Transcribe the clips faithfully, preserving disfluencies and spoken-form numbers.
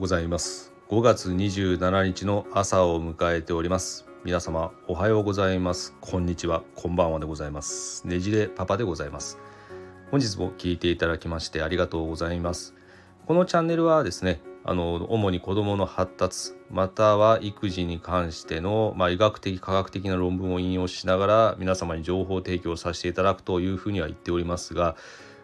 ございます。ごがつにじゅうしちにちの朝を迎えております。皆様おはようございます、こんにちは、こんばんはでございます。ねじれパパでございます。本日も聞いていただきましてありがとうございます。このチャンネルはですね、あの主に子どもの発達または育児に関しての、まあ、医学的科学的な論文を引用しながら皆様に情報提供させていただくというふうには言っておりますが、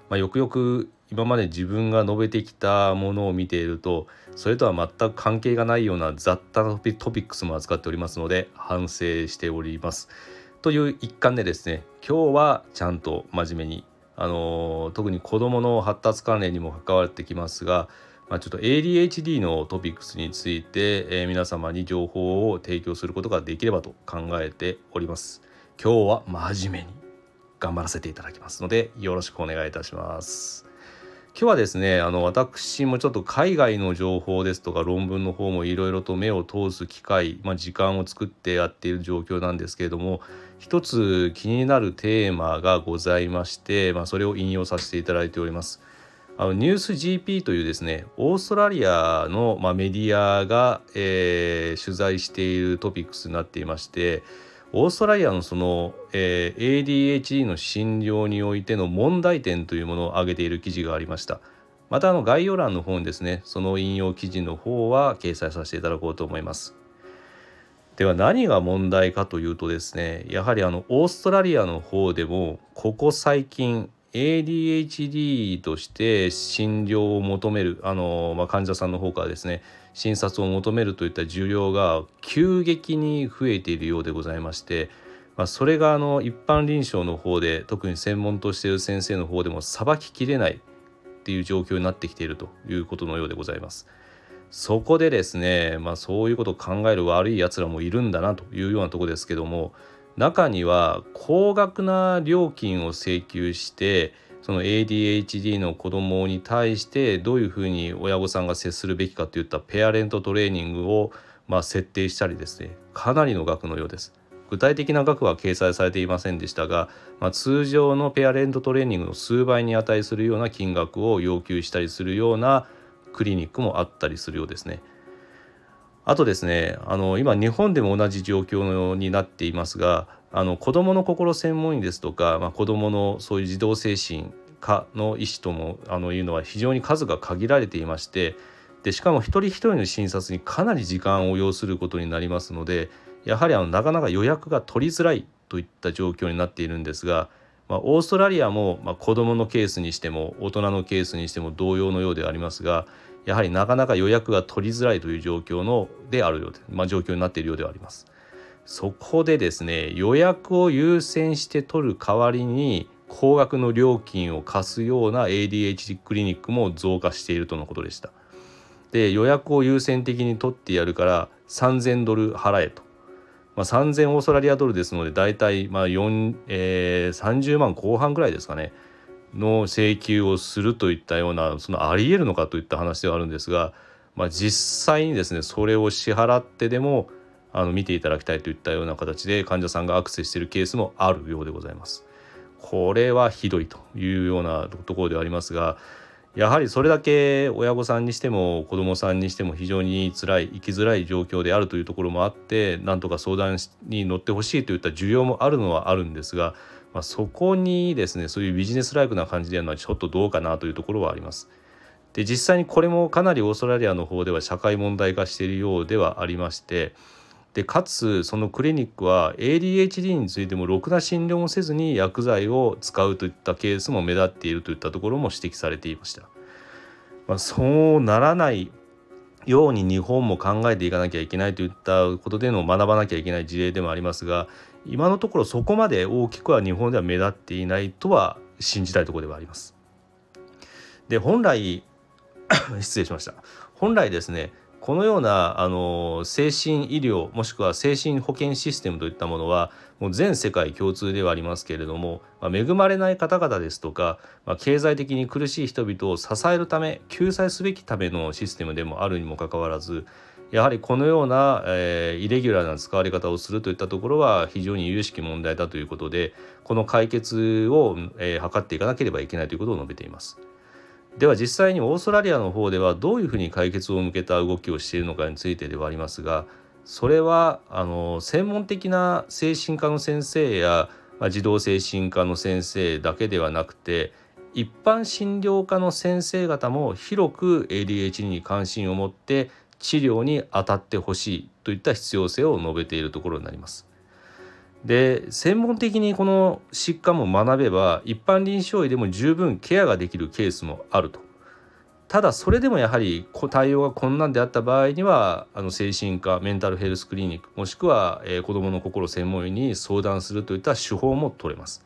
まあ、よくよく今まで自分が述べてきたものを見ているとそれとは全く関係がないような雑多なトピックスも扱っておりますので反省しておりますという一環でですね、今日はちゃんと真面目にあの特に子どもの発達関連にも関わってきますが、まあ、ちょっと エーディーエイチディー のトピックスについて、えー、皆様に情報を提供することができればと考えております。今日は真面目に頑張らせていただきますのでよろしくお願いいたします。今日はですね、あの私もちょっと海外の情報ですとか論文の方もいろいろと目を通す機会、まあ、時間を作ってやっている状況なんですけれども、一つ気になるテーマがございまして、まあ、それを引用させていただいております。あのニュース ジーピー というですね、オーストラリアの、まあ、メディアが、えー、取材しているトピックスになっていまして、オーストラリアのその、えー、エーディーエイチディー の診療においての問題点というものを挙げている記事がありました。またあの概要欄の方にですね、その引用記事の方は掲載させていただこうと思います。では何が問題かというとですね、やはりあのオーストラリアの方でもここ最近エーディーエイチディー として診療を求めるあの、まあ、患者さんの方からですね、診察を求めるといった需要が急激に増えているようでございまして、まあ、それがあの一般臨床の方で特に専門としている先生の方でもさばききれないっていう状況になってきているということのようでございます。そこでですね、まあ、そういうことを考える悪いやつらもいるんだなというようなところですけども、中には高額な料金を請求してその エーディーエイチディー の子どもに対してどういうふうに親御さんが接するべきかといったペアレントトレーニングをまあ設定したりですね、かなりの額のようです。具体的な額は掲載されていませんでしたが、まあ、通常のペアレントトレーニングの数倍に値するような金額を要求したりするようなクリニックもあったりするようですね。あとですね、あの今日本でも同じ状況になっていますが、あの子どもの心専門医ですとか、まあ、子どものそういう児童精神科の医師ともあのいうのは非常に数が限られていまして、でしかも一人一人の診察にかなり時間を要することになりますので、やはりあのなかなか予約が取りづらいといった状況になっているんですが、まあ、オーストラリアも、まあ、子どものケースにしても大人のケースにしても同様のようでありますが、やはりなかなか予約が取りづらいという状況のであるようで、まあ、状況になっているようではあります。そこでですね、予約を優先して取る代わりに高額の料金を課すような エーディーエイチディー クリニックも増加しているとのことでした。で、予約を優先的に取ってやるからさんぜんドル払えと、まあ、さんぜんオーストラリアドルですのでだいたいまあよん、えー、さんじゅうまんこうはんぐらいですかねの請求をするといったような、そのありえるのかといった話ではあるんですが、まあ、実際にですねそれを支払ってでもあの見ていただきたいといったような形で患者さんがアクセスしているケースもあるようでございます。これはひどいというようなところではありますが、やはりそれだけ親御さんにしても子どもさんにしても非常に辛い生きづらい状況であるというところもあって、なんとか相談に乗ってほしいといった需要もあるのはあるんですが、まあ、そこにですねそういうビジネスライクな感じでやるのはちょっとどうかなというところはあります。で、実際にこれもかなりオーストラリアの方では社会問題化しているようではありまして、でかつそのクリニックは エーディーエイチディー についてもろくな診療もせずに薬剤を使うといったケースも目立っているといったところも指摘されていました。まあ、そうならないように日本も考えていかなきゃいけないといったことでの学ばなきゃいけない事例でもありますが、今のところそこまで大きくは日本では目立っていないとは信じたいところではあります。で、本来失礼しました。本来ですね、このようなあの精神医療もしくは精神保健システムといったものはもう全世界共通ではありますけれども、まあ、恵まれない方々ですとか、まあ、経済的に苦しい人々を支えるため救済すべきためのシステムでもあるにもかかわらず、やはりこのような、えー、イレギュラーな使われ方をするといったところは非常に有識問題だということで、この解決を、えー、図っていかなければいけないということを述べています。では実際にオーストラリアの方ではどういうふうに解決を向けた動きをしているのかについてではありますが、それはあの専門的な精神科の先生や、まあ、児童精神科の先生だけではなくて、一般診療科の先生方も広く エーディーエイチディー に関心を持って治療に当たってほしいといった必要性を述べているところになります。で、専門的にこの疾患も学べば一般臨床医でも十分ケアができるケースもあると。ただそれでもやはり対応が困難であった場合には、あの精神科メンタルヘルスクリニック、もしくは子どもの心専門医に相談するといった手法も取れます。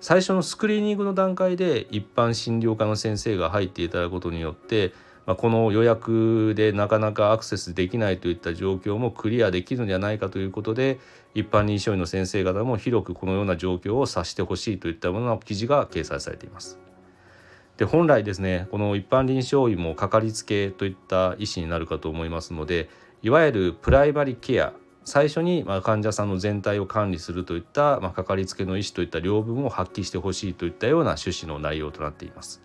最初のスクリーニングの段階で一般診療科の先生が入っていただくことによって、まあ、この予約でなかなかアクセスできないといった状況もクリアできるのではないかということで、一般臨床医の先生方も広くこのような状況を察してほしいといったものの記事が掲載されています。で、本来ですね、この一般臨床医もかかりつけといった医師になるかと思いますので、いわゆるプライマリケア、最初に患者さんの全体を管理するといった、まあ、かかりつけの医師といった両分を発揮してほしいといったような趣旨の内容となっています。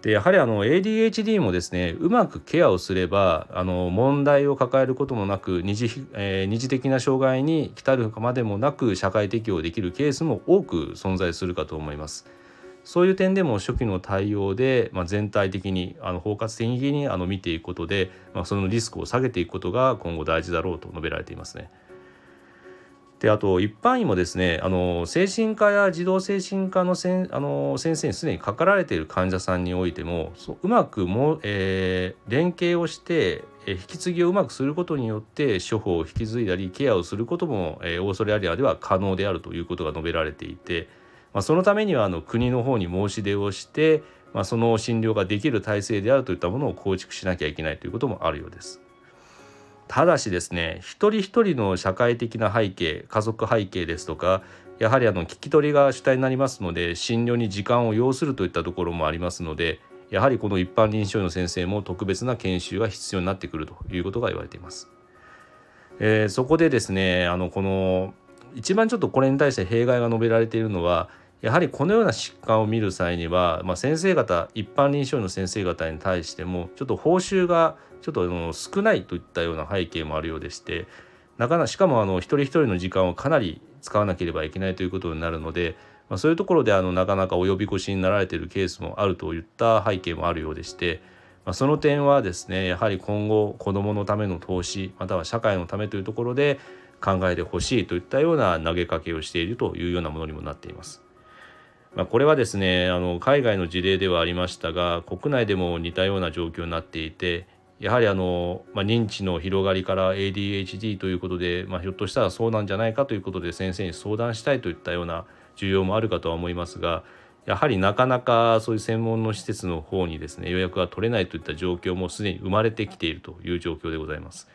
で、やはりあの エーディーエイチディー もですね、うまくケアをすればあの問題を抱えることもなく、二次、えー、二次的な障害に来るまでもなく社会適応できるケースも多く存在するかと思います。そういう点でも初期の対応で、まあ、全体的にあの包括的にあの見ていくことで、まあ、そのリスクを下げていくことが今後大事だろうと述べられていますね。で、あと一般医もですね、あの精神科や児童精神科のせんあの先生にすでにかかられている患者さんにおいても、そう、うまくも、えー、連携をして、えー、引き継ぎをうまくすることによって処方を引き継いだりケアをすることも、えー、オーストラリアでは可能であるということが述べられていて、まあ、そのためにはあの国の方に申し出をして、まあ、その診療ができる体制であるといったものを構築しなきゃいけないということもあるようです。ただしですね、一人一人の社会的な背景、家族背景ですとか、やはりあの聞き取りが主体になりますので、診療に時間を要するといったところもありますので、やはりこの一般臨床医の先生も特別な研修が必要になってくるということが言われています。えー、そこでですね、あのこの一番ちょっとこれに対して弊害が述べられているのは、やはりこのような疾患を見る際には、まあ、先生方、一般臨床医の先生方に対してもちょっと報酬がちょっと少ないといったような背景もあるようでして、なかなかしかもあの一人一人の時間をかなり使わなければいけないということになるので、まあ、そういうところであのなかなか及び腰になられているケースもあるといった背景もあるようでして、まあ、その点はですね、やはり今後子どものための投資または社会のためというところで考えてほしいといったような投げかけをしているというようなものにもなっています。まあ、これはですね、あの海外の事例ではありましたが、国内でも似たような状況になっていて、やはりあの、まあ、認知の広がりから エーディーエイチディー ということで、まあ、ひょっとしたらそうなんじゃないかということで先生に相談したいといったような需要もあるかとは思いますが、やはりなかなかそういう専門の施設の方にですね、予約が取れないといった状況もすでに生まれてきているという状況でございます。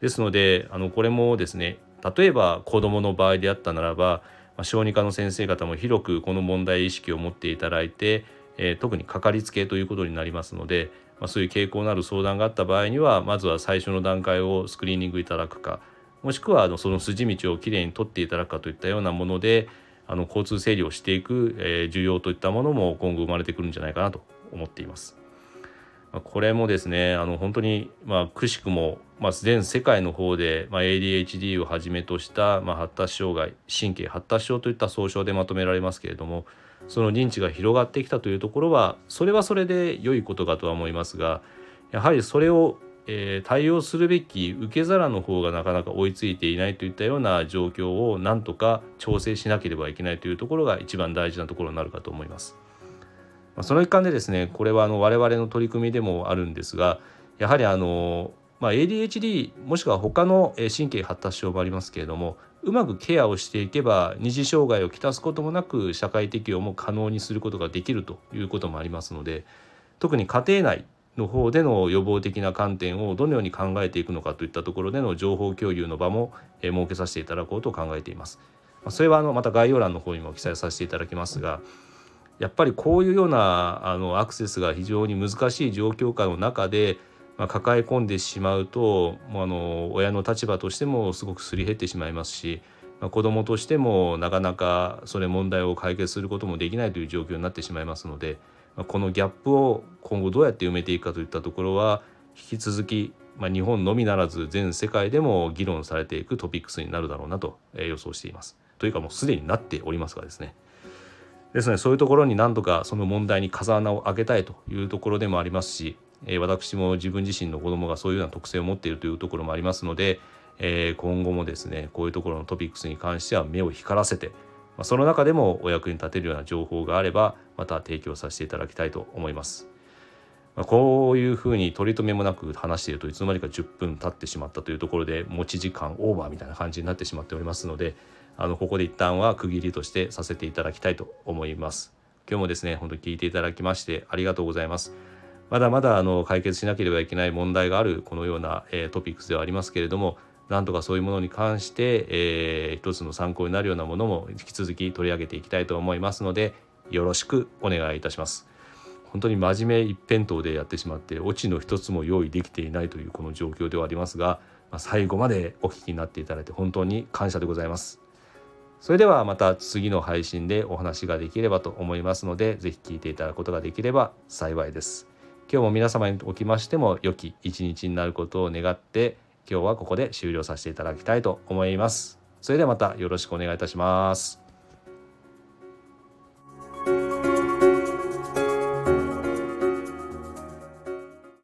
ですので、あのこれもですね、例えば子どもの場合であったならば、小児科の先生方も広くこの問題意識を持っていただいて、えー、特にかかりつけということになりますので、まあ、そういう傾向のある相談があった場合には、まずは最初の段階をスクリーニングいただくか、もしくはあのその筋道をきれいに取っていただくかといったようなもので、あの交通整理をしていく、えー、需要といったものも今後生まれてくるんじゃないかなと思っています。まあ、これもですね、あの本当に、まあ、くしくもまあ、全世界の方で、まあ、エーディーエイチディー をはじめとした、まあ、発達障害、神経発達症といった総称でまとめられますけれども、その認知が広がってきたというところは、それはそれで良いことかとは思いますが、やはりそれを、えー、対応するべき受け皿の方がなかなか追いついていないといったような状況をなんとか調整しなければいけないというところが一番大事なところになるかと思います。まあ、その一環でですね、これはあの我々の取り組みでもあるんですが、やはりあのまあ、エーディーエイチディー もしくは他の神経発達症もありますけれども、うまくケアをしていけば二次障害をきたすこともなく社会適応も可能にすることができるということもありますので、特に家庭内の方での予防的な観点をどのように考えていくのかといったところでの情報共有の場も設けさせていただこうと考えています。それはあのまた概要欄の方にも記載させていただきますが、やっぱりこういうようなあのアクセスが非常に難しい状況下の中でまあ、抱え込んでしまうと、もうあの親の立場としてもすごくすり減ってしまいますし、まあ、子どもとしてもなかなかそれ問題を解決することもできないという状況になってしまいますので、このギャップを今後どうやって埋めていくかといったところは引き続き、まあ、日本のみならず全世界でも議論されていくトピックスになるだろうなと予想しています。というかもうすでになっておりますがですね。ですのでそういうところに何とかその問題に風穴を開けたいというところでもありますし、私も自分自身の子供がそういうような特性を持っているというところもありますので、今後もですねこういうところのトピックスに関しては目を光らせて、その中でもお役に立てるような情報があればまた提供させていただきたいと思います。こういうふうに取り留めもなく話しているといつの間にかじゅっぷん経ってしまったというところで持ち時間オーバーみたいな感じになってしまっておりますので、あのここで一旦は区切りとしてさせていただきたいと思います。今日もですね本当に聞いていただきましてありがとうございます。まだまだあの解決しなければいけない問題があるこのようなえトピックスではありますけれども、なんとかそういうものに関してえ一つの参考になるようなものも引き続き取り上げていきたいと思いますのでよろしくお願いいたします。本当に真面目一辺倒でやってしまってオチの一つも用意できていないというこの状況ではありますが、最後までお聞きになっていただいて本当に感謝でございます。それではまた次の配信でお話ができればと思いますので、ぜひ聞いていただくことができれば幸いです。今日も皆様におきましても良き一日になることを願って今日はここで終了させていただきたいと思います。それではまたよろしくお願いいたします。